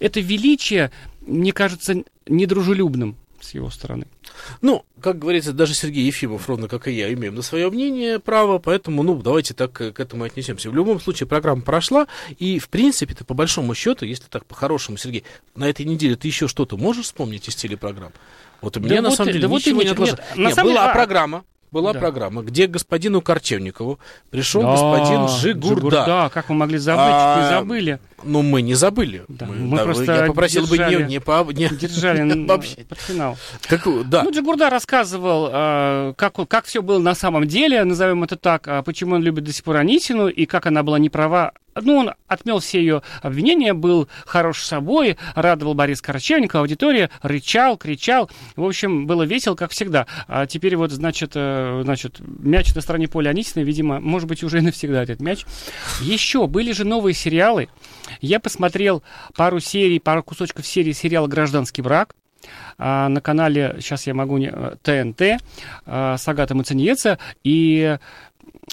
это величие, мне кажется, недружелюбным с его стороны. Ну, как говорится, даже Сергей Ефимов, ровно как и я, имеем на свое мнение право, поэтому, ну, давайте так к этому отнесемся. В любом случае, программа прошла, и, в принципе-то, по большому счету, если так по-хорошему, Сергей, на этой неделе ты еще что-то можешь вспомнить из телепрограмм? Вот у меня, да на вот, самом деле, да ничего вот не отложено. Нет, нет, нет, была а... программа. Была да. программа, где господину Корчевникову пришел да, господин Жигурда. Жигурда. Как вы могли забыть, а, вы забыли. Ну, мы не забыли. Да, мы, мы да, просто я попросил держали, бы не, не, по, не держали вообще. Под финал. Так, да. Ну, Жигурда рассказывал, как, как все было на самом деле, назовем это так, почему он любит до сих пор Анисину и как она была не права. Ну, он отмел все ее обвинения, был хорош собой, радовал Бориса Корчевникова, аудитория, рычал, кричал. В общем, было весело, как всегда. А теперь вот, значит, значит мяч на стороне поля Анисиной, видимо, может быть, уже навсегда этот мяч. Еще были же новые сериалы. Я посмотрел пару серий, пару кусочков серии сериала «Гражданский брак». А, на канале, сейчас я могу, не, ТНТ, а, с Агатом Ициньеце и...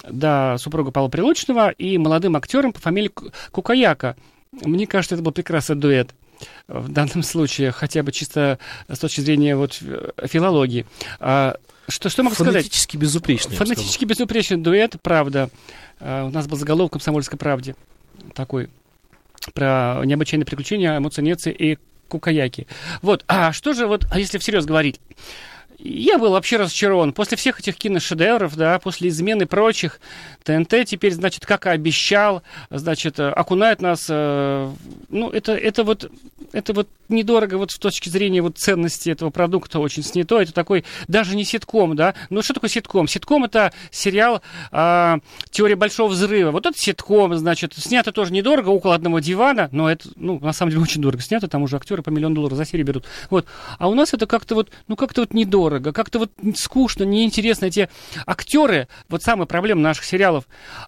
Да, супруга Павла Прилучного и молодым актером по фамилии Кукаяка. Мне кажется, это был прекрасный дуэт в данном случае, хотя бы чисто с точки зрения вот филологии. Что, что могу сказать? Фонетически безупречный. Фонетически безупречный дуэт, правда. У нас был заголовок в «Комсомольской правде» такой про необычайные приключения Ициньеце и Кукаяки. Вот, а что же вот, если всерьез говорить? Я был вообще разочарован. После всех этих киношедевров, да, после измен и прочих, ТНТ теперь, значит, как и обещал, значит, окунает нас... Э, ну, это, это, вот, это вот недорого вот с точки зрения вот ценности этого продукта очень снято. Это такой даже не ситком, да. Ну, что такое ситком? Ситком — это сериал э, «Теория большого взрыва». Вот это ситком, значит. Снято тоже недорого, около одного дивана, но это, ну, на самом деле, очень дорого снято. Там уже актеры по миллион долларов за серию берут. Вот. А у нас это как-то вот, ну, как-то вот недорого. Как-то вот скучно, неинтересно. Эти актеры, вот самая проблема наших сериалов,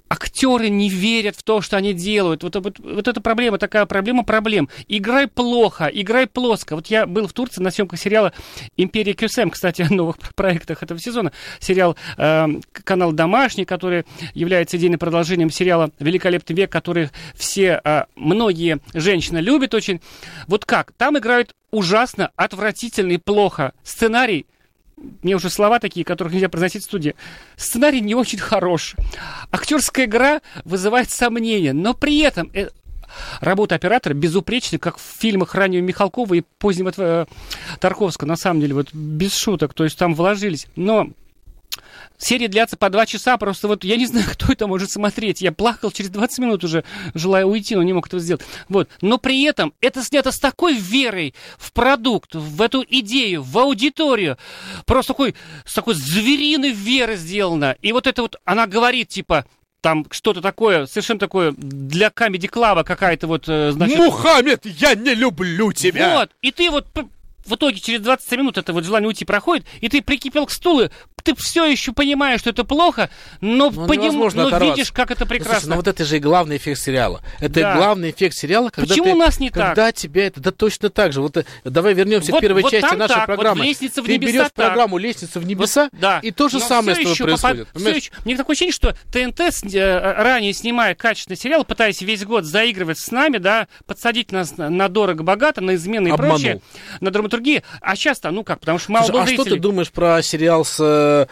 актеры не верят в то, что они делают. Вот, вот, вот эта проблема, такая проблема проблем. Играй плохо, играй плоско. Вот я был в Турции на съемках сериала «Империя Кесем», кстати, о новых проектах этого сезона. Сериал э, «Канал Домашний», который является идейным продолжением сериала «Великолепный век», который все, э, многие женщины любят очень. Вот как? Там играют ужасно, отвратительно и плохо. Сценарий. Мне уже слова такие, которых нельзя произносить в студии. Сценарий не очень хорош. Актерская игра вызывает сомнения, но при этом э, работа оператора безупречна, как в фильмах раннего Михалкова и позднего э, Тарковского, на самом деле, вот без шуток, то есть там вложились. Но серии длятся по два часа, просто вот я не знаю, кто это может смотреть. Я плакал через двадцать минут уже, желая уйти, но не мог этого сделать. Вот. Но при этом это снято с такой верой в продукт, в эту идею, в аудиторию. Просто такой, с такой звериной верой сделано. И вот это вот, она говорит, типа... Там что-то такое, совершенно такое для комеди-клаба какая-то вот, значит... Мухаммед, я не люблю тебя! Вот, и ты вот... В итоге через двадцать минут это вот желание уйти проходит, и ты прикипел к стулу, ты все еще понимаешь, что это плохо, но, ну, поним... но видишь, как это прекрасно. Ну, слушай, ну вот это же и главный эффект сериала. Это да. главный эффект сериала, когда Почему ты, у нас не когда так? тебя это... Да точно так же. Вот, давай вернемся вот, к первой вот части нашей так, программы. Вот «Лестница в небеса», ты берешь так. программу «Лестница в небеса», вот, да. и то же но самое с тобой происходит. Попад... Еще... Мне такое ощущение, что ТНТ, ранее снимая качественный сериал, пытаясь весь год заигрывать с нами, да, подсадить нас на дорого-богато, на измены и Обманул. прочее, на драматургию. Другие. А сейчас-то, ну как, потому что мало Слушай, А зрителей. Что ты думаешь про сериал с...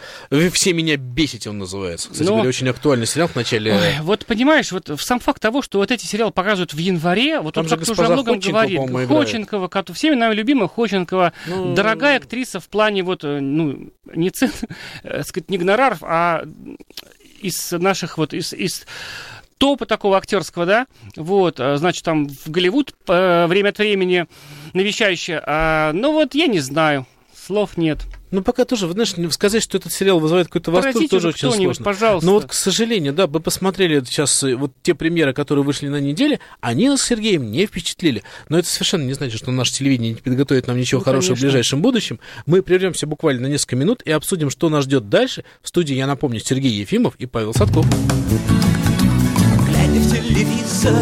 «Все меня бесите», он называется. Кстати, Но... говоря, очень актуальный сериал в начале... Ой, вот понимаешь, вот сам факт того, что вот эти сериалы показывают в январе, вот Там он как-то уже о многом говорит. Хоченкова, коту, всеми нами любимая Хоченкова, ну... дорогая актриса в плане вот, ну, не цен, так сказать, не гонораров, а из наших вот, из... из... топа такого актерского, да, вот, значит, там в Голливуд э, время от времени навещающая, а, ну вот я не знаю, слов нет. Ну, пока тоже, вы знаешь, сказать, что этот сериал вызывает какой-то восторг, тоже очень сложно. Пожалуйста. Но вот, к сожалению, да, мы посмотрели сейчас вот те премьеры, которые вышли на неделе, они нас с Сергеем не впечатлили. Но это совершенно не значит, что наше телевидение не подготовит нам ничего ну, хорошего конечно. в ближайшем будущем. Мы прервемся буквально на несколько минут и обсудим, что нас ждет дальше. В студии, я напомню, Сергей Ефимов и Павел Садков. Глядя в телевизор,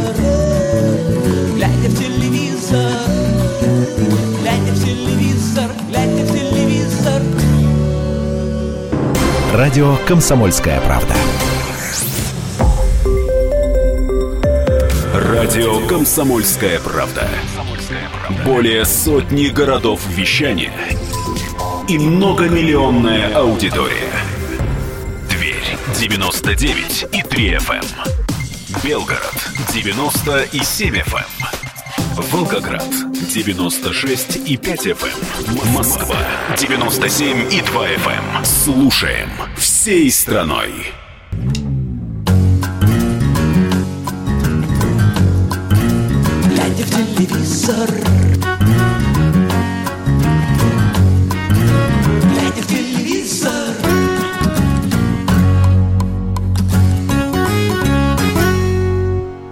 глядя в телевизор, глядя в телевизор, глядя в телевизор. Радио «Комсомольская правда». Радио «Комсомольская правда». Более сотни городов вещания и многомиллионная аудитория. Тверь девяносто девять и три эф эм. Белгород девяносто и семь эф эм. Волгоград девяносто шесть и пять эф эм. Москва девяносто семь и два эф эм. Слушаем всей страной. Глядя в телевизор, глядя в телевизор.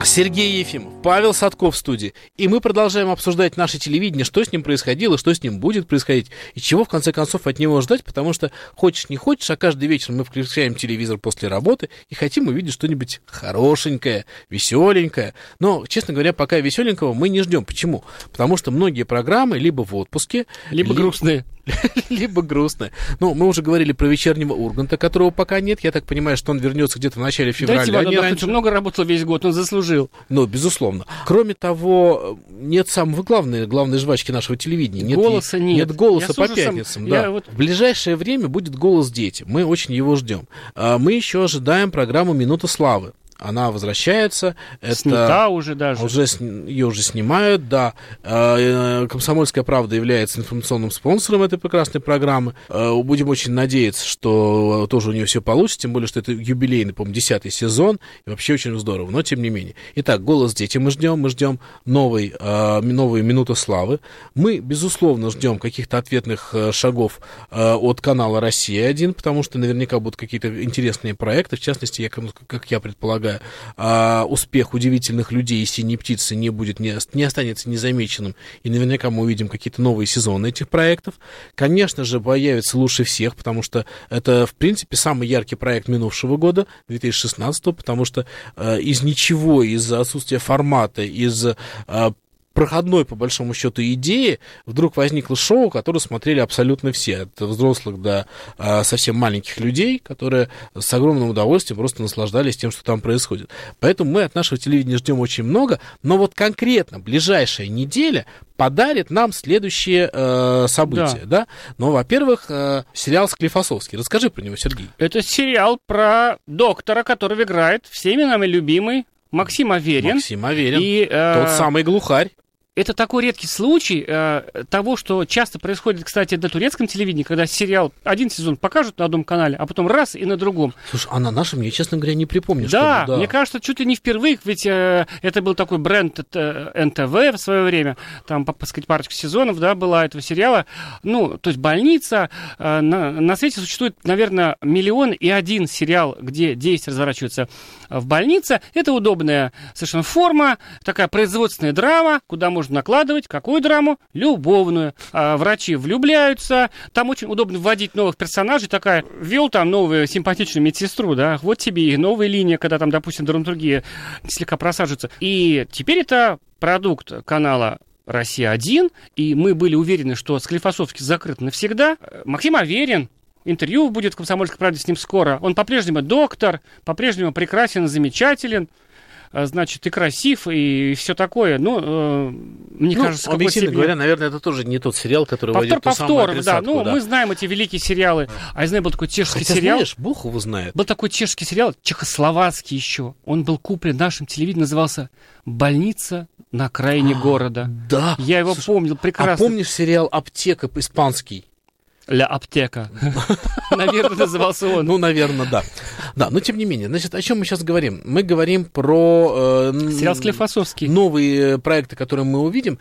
Сергей Ефимов, Павел Садков в студии. И мы продолжаем обсуждать наше телевидение, что с ним происходило, что с ним будет происходить, и чего, в конце концов, от него ждать, потому что, хочешь не хочешь, а каждый вечер мы включаем телевизор после работы и хотим увидеть что-нибудь хорошенькое, веселенькое. Но, честно говоря, пока веселенького мы не ждем. Почему? Потому что многие программы либо в отпуске, либо, либо... грустные. Либо грустно. Ну, мы уже говорили про вечернего Урганта, которого пока нет. Я так понимаю, что он вернется где-то в начале февраля. Да, Иван Ургант много работал весь год, он заслужил. Ну, безусловно. Кроме того, нет самого главного, главной жвачки нашего телевидения. Нет, голоса нет. Нет голоса по пятницам. Да. Я вот... В ближайшее время будет «Голос дети». Мы очень его ждем. Мы еще ожидаем программу «Минута славы». Она возвращается. Снята это... уже даже. Уже с... Ее уже снимают, да. «Комсомольская правда» является информационным спонсором этой прекрасной программы. Будем очень надеяться, что тоже у нее все получится, тем более, что это юбилейный, по-моему, десятый сезон. И вообще очень здорово, но тем не менее. Итак, «Голос дети» мы ждем, мы ждем новой, новой «Минуты славы». Мы, безусловно, ждем каких-то ответных шагов от канала «Россия-один», потому что наверняка будут какие-то интересные проекты. В частности, я, как я предполагаю, А успех «Удивительных людей» и «Синей птицы» не будет, не, не останется незамеченным, и наверняка мы увидим какие-то новые сезоны этих проектов. Конечно же, появится «Лучше всех», потому что это, в принципе, самый яркий проект минувшего года, две тысячи шестнадцатого, потому что э, из ничего, из-за отсутствия формата, из э, проходной, по большому счету, идеи, вдруг возникло шоу, которое смотрели абсолютно все, от взрослых до а, совсем маленьких людей, которые с огромным удовольствием просто наслаждались тем, что там происходит. Поэтому мы от нашего телевидения ждем очень много, но вот конкретно ближайшая неделя подарит нам следующие э, события. Да. Да? Ну, во-первых, э, сериал «Склифосовский». Расскажи про него, Сергей. Это сериал про доктора, который играет всеми нами любимый Максим Аверин. Максим Аверин. И, э... тот самый глухарь. Это такой редкий случай э, того, что часто происходит, кстати, на турецком телевидении, когда сериал один сезон покажут на одном канале, а потом раз и на другом. Слушай, а на нашем я, честно говоря, не припомню. Да, да. Мне кажется, чуть ли не впервые, ведь э, это был такой бренд э, эн тэ вэ в свое время, там, так сказать, парочка сезонов, да, была этого сериала. Ну, то есть больница. Э, на, на свете существует, наверное, миллион и один сериал, где действие разворачивается в больнице. Это удобная совершенно форма, такая производственная драма, куда можно Можно накладывать какую драму? Любовную. А, врачи влюбляются. Там очень удобно вводить новых персонажей. Такая, вел там новую симпатичную медсестру, да, вот тебе и новая линия, когда там, допустим, драматургия слегка просаживается. И теперь это продукт канала «Россия-один», и мы были уверены, что Склифосовский закрыт навсегда. Максим Аверин. Интервью будет в «Комсомольской правде» с ним скоро. Он по-прежнему доктор, по-прежнему прекрасен, замечателен. Значит, и красив, и все такое. Ну, э, мне ну, кажется, какой-то... Объективно себе... говоря, наверное, это тоже не тот сериал, который повтор, вводит повтор, ту самую тридцатку. Повтор, да. Ну, мы знаем эти великие сериалы. А я знаю, был такой чешский Хотя, сериал. Знаешь, Бог его знает. Был такой чешский сериал, чехословацкий еще. Он был куплен нашим телевидением, назывался «Больница на окраине а, города». Да. Я его Слушай, помнил прекрасно. А помнишь сериал «Аптека» испанский? Ля Аптека. Наверное, назывался он. Ну, наверное, да. Да, но тем не менее. Значит, о чем мы сейчас говорим? Мы говорим про... Сериал Склифосовский. Новые проекты, которые мы увидим.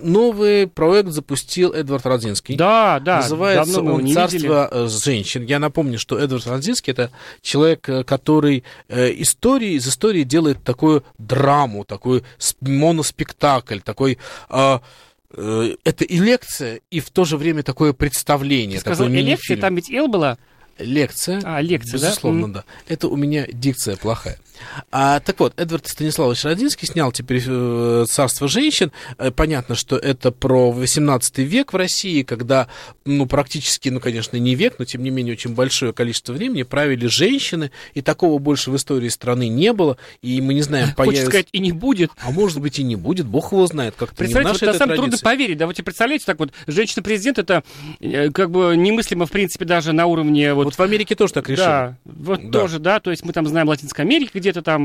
Новый проект запустил Эдвард Радзинский. Да, да. Называется он «Царство женщин». Я напомню, что Эдвард Радзинский — это человек, который истории, из истории делает такую драму, такой моноспектакль, такой... Это и лекция, и в то же время такое представление. Ты сказал, и лекция, там ведь «Эл» была? Лекция, а, лекция, безусловно, да? Да. Это у меня дикция плохая. А, так вот, Эдвард Станиславович Радзинский снял теперь «Царство женщин». Понятно, что это про восемнадцатый век в России, когда, ну, практически, ну, конечно, не век, но, тем не менее, очень большое количество времени правили женщины, и такого больше в истории страны не было, и мы не знаем, появится... Хочешь сказать, и не будет. А может быть, и не будет, бог его знает. Как-то представляете, вот на самом деле трудно поверить, да, вот и представляете, так вот, женщина-президент, это как бы немыслимо, в принципе, даже на уровне... Вот, вот в Америке тоже так решили. Да, вот да. тоже, да, то есть мы там знаем Латинскую Америку, где-то там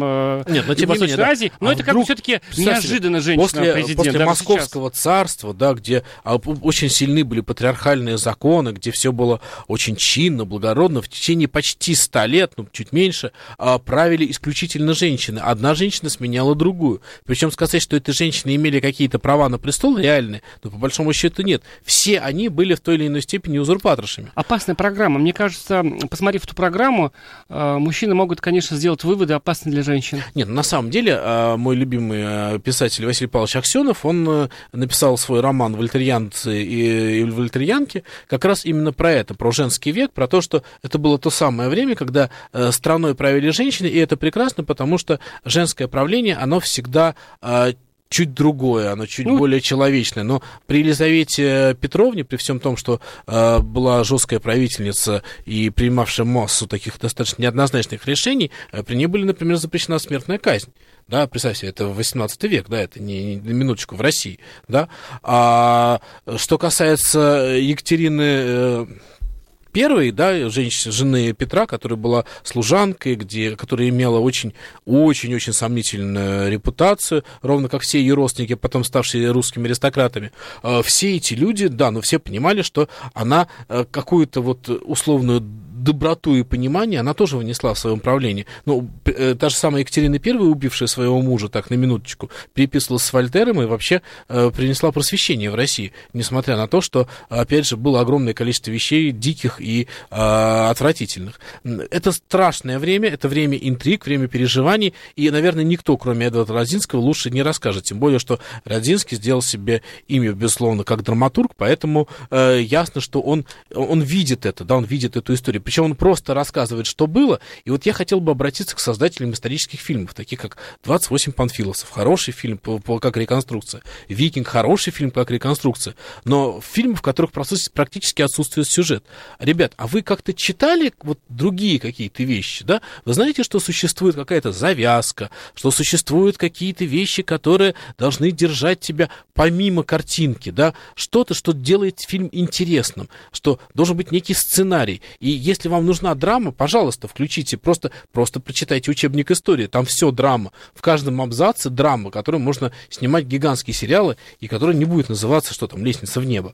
Нет, но, и в Восточной менее, Азии, да. но а это как бы все-таки неожиданно женщина-президент. После, после да, Московского сейчас. царства, да, где очень сильны были патриархальные законы, где все было очень чинно, благородно, в течение почти ста лет, ну, чуть меньше, правили исключительно женщины. Одна женщина сменяла другую. Причем сказать, что эти женщины имели какие-то права на престол реальные, но по большому счету нет. Все они были в той или иной степени узурпаторшами. Опасная программа, мне кажется. Посмотрев эту программу, мужчины могут, конечно, сделать выводы, опасные для женщин. Нет, на самом деле, мой любимый писатель Василий Павлович Аксенов, он написал свой роман «Вольтерианцы и вольтерианки» как раз именно про это, про женский век, про то, что это было то самое время, когда страной правили женщины, и это прекрасно, потому что женское правление, оно всегда... чуть другое, оно чуть ну, более человечное. Но при Елизавете Петровне, при всем том, что э, была жесткая правительница и принимавшая массу таких достаточно неоднозначных решений, э, при ней были, например, запрещена смертная казнь. Да, представьте себе, это восемнадцатый век, да, это не, не минуточку в России, да. А что касается Екатерины... Э, Первой, да, женщины, жены Петра, которая была служанкой, где, которая имела очень-очень-очень сомнительную репутацию, ровно как все ее родственники, потом ставшие русскими аристократами, все эти люди, да, но все понимали, что она какую-то вот условную доброту и понимание она тоже внесла в своем правлении. Ну, та же самая Екатерина Первая, убившая своего мужа, так, на минуточку, переписывалась с Вольтером и вообще э, принесла просвещение в России, несмотря на то, что, опять же, было огромное количество вещей диких и э, отвратительных. Это страшное время, это время интриг, время переживаний, и, наверное, никто, кроме Эдварда Радзинского, лучше не расскажет, тем более, что Радзинский сделал себе имя, безусловно, как драматург, поэтому э, ясно, что он, он видит это, да, он видит эту историю. Причем он просто рассказывает, что было. И вот я хотел бы обратиться к создателям исторических фильмов, таких как «двадцать восемь панфиловцев». Хороший фильм, по, по, как реконструкция. «Викинг» — хороший фильм, как реконструкция. Но фильмы, в которых практически отсутствует сюжет. Ребят, а вы как-то читали вот другие какие-то вещи, да? Вы знаете, что существует какая-то завязка, что существуют какие-то вещи, которые должны держать тебя помимо картинки, да? Что-то, что делает фильм интересным, что должен быть некий сценарий. И если Если вам нужна драма, пожалуйста, включите, просто, просто прочитайте учебник истории, там все драма, в каждом абзаце драма, которую можно снимать гигантские сериалы, и которая не будет называться, что там, «Лестница в небо».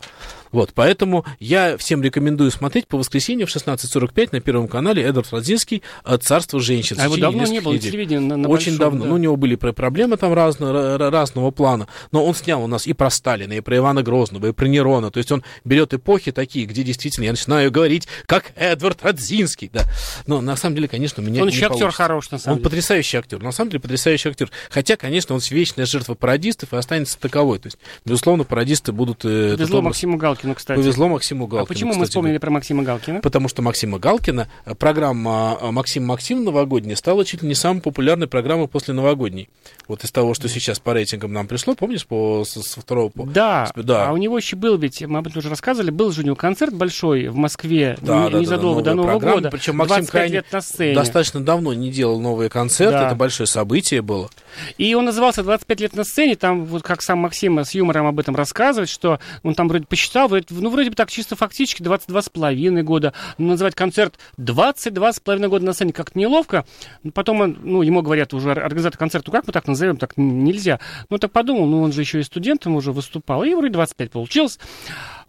Вот, поэтому я всем рекомендую смотреть по воскресеньям в шестнадцать сорок пять на Первом канале Эдвард Радзинский «Царство женщин». А его давно не было на телевидении? На, на Очень большом, давно, да. Ну, у него были проблемы там разно, разного плана, но он снял у нас и про Сталина, и про Ивана Грозного, и про Нерона, то есть он берет эпохи такие, где действительно я начинаю говорить, как Эдвард Радзинский, да. Но на самом деле, конечно, у меня он не еще получится. Актер хорош, на самом он деле. Он потрясающий актер, на самом деле потрясающий актер. Хотя, конечно, он вечная жертва пародистов и останется таковой. То есть, безусловно, пародисты будут... Повезло образ... Максиму Галкину, кстати. Повезло Максиму Галкину. А почему кстати, мы вспомнили да. про Максима Галкина? Потому что Максима Галкина, программа «Максим Максим» новогодняя стала чуть ли не самой популярной программой после новогодней. Вот из того, что сейчас по рейтингам нам пришло, помнишь, по, со, со второго... По... Да. да, а у него еще был ведь, мы об этом уже рассказывали, был же у него концерт большой в Москве, да, не, да, незадолго да, до Нового года. Причем Максим Крайне достаточно давно не делал новые концерты, да. Это большое событие было. И он назывался «двадцать пять лет на сцене», там вот как сам Максим с юмором об этом рассказывает, что он там вроде посчитал, вроде, ну вроде бы так чисто фактически двадцать два с половиной года, но называть концерт двадцать два с половиной года на сцене как-то неловко, потом он, ну ему говорят уже организатор концерта, как мы так назовем, так нельзя, ну так подумал, ну он же еще и студентом уже выступал, и вроде двадцать пять получилось.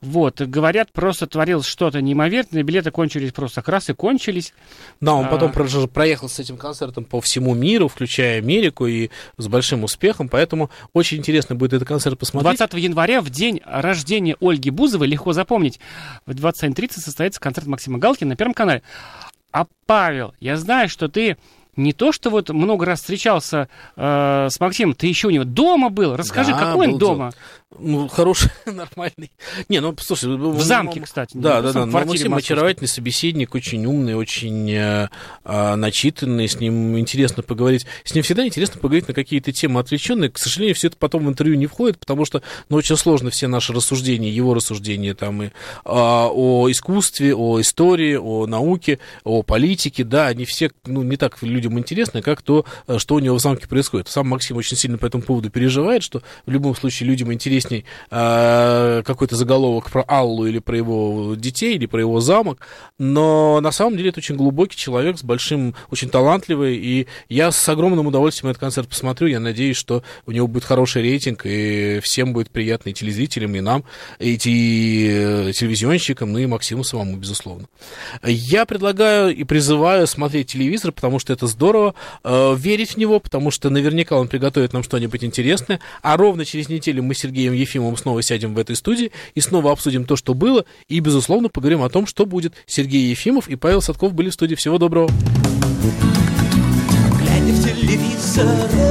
Вот, говорят, просто творилось что-то неимоверное, билеты кончились просто как раз и кончились. Да, он а... потом проехал с этим концертом по всему миру, включая Америку, и с большим успехом, поэтому очень интересно будет этот концерт посмотреть. двадцатого января, в день рождения Ольги Бузовой, легко запомнить, в двадцать семь тридцать состоится концерт Максима Галкина на Первом канале. А, Павел, я знаю, что ты... Не то, что вот много раз встречался э, с Максимом, ты еще у него дома был. Расскажи, да, какой он дома? Дел. Ну, хороший, нормальный. Не, ну, слушай... В замке, ну, кстати. Да, да, да. Максим очаровательный собеседник, очень умный, очень э, э, начитанный. С ним интересно поговорить. С ним всегда интересно поговорить на какие-то темы отвлеченные. К сожалению, все это потом в интервью не входит, потому что, ну, очень сложно все наши рассуждения, его рассуждения там и э, о искусстве, о истории, о науке, о политике. Да, они все, ну, не так люди интересно, как то, что у него в замке происходит. Сам Максим очень сильно по этому поводу переживает, что в любом случае людям интересней э, какой-то заголовок про Аллу или про его детей, или про его замок, но на самом деле это очень глубокий человек, с большим, очень талантливый, и я с огромным удовольствием этот концерт посмотрю, я надеюсь, что у него будет хороший рейтинг, и всем будет приятно, и телезрителям, и нам, и телевизионщикам, и Максиму самому, безусловно. Я предлагаю и призываю смотреть телевизор, потому что это здорово, э, верить в него, потому что наверняка он приготовит нам что-нибудь интересное, а ровно через неделю мы с Сергеем Ефимовым снова сядем в этой студии и снова обсудим то, что было, и, безусловно, поговорим о том, что будет. Сергей Ефимов и Павел Садков были в студии. Всего доброго! Глядя в телевизор.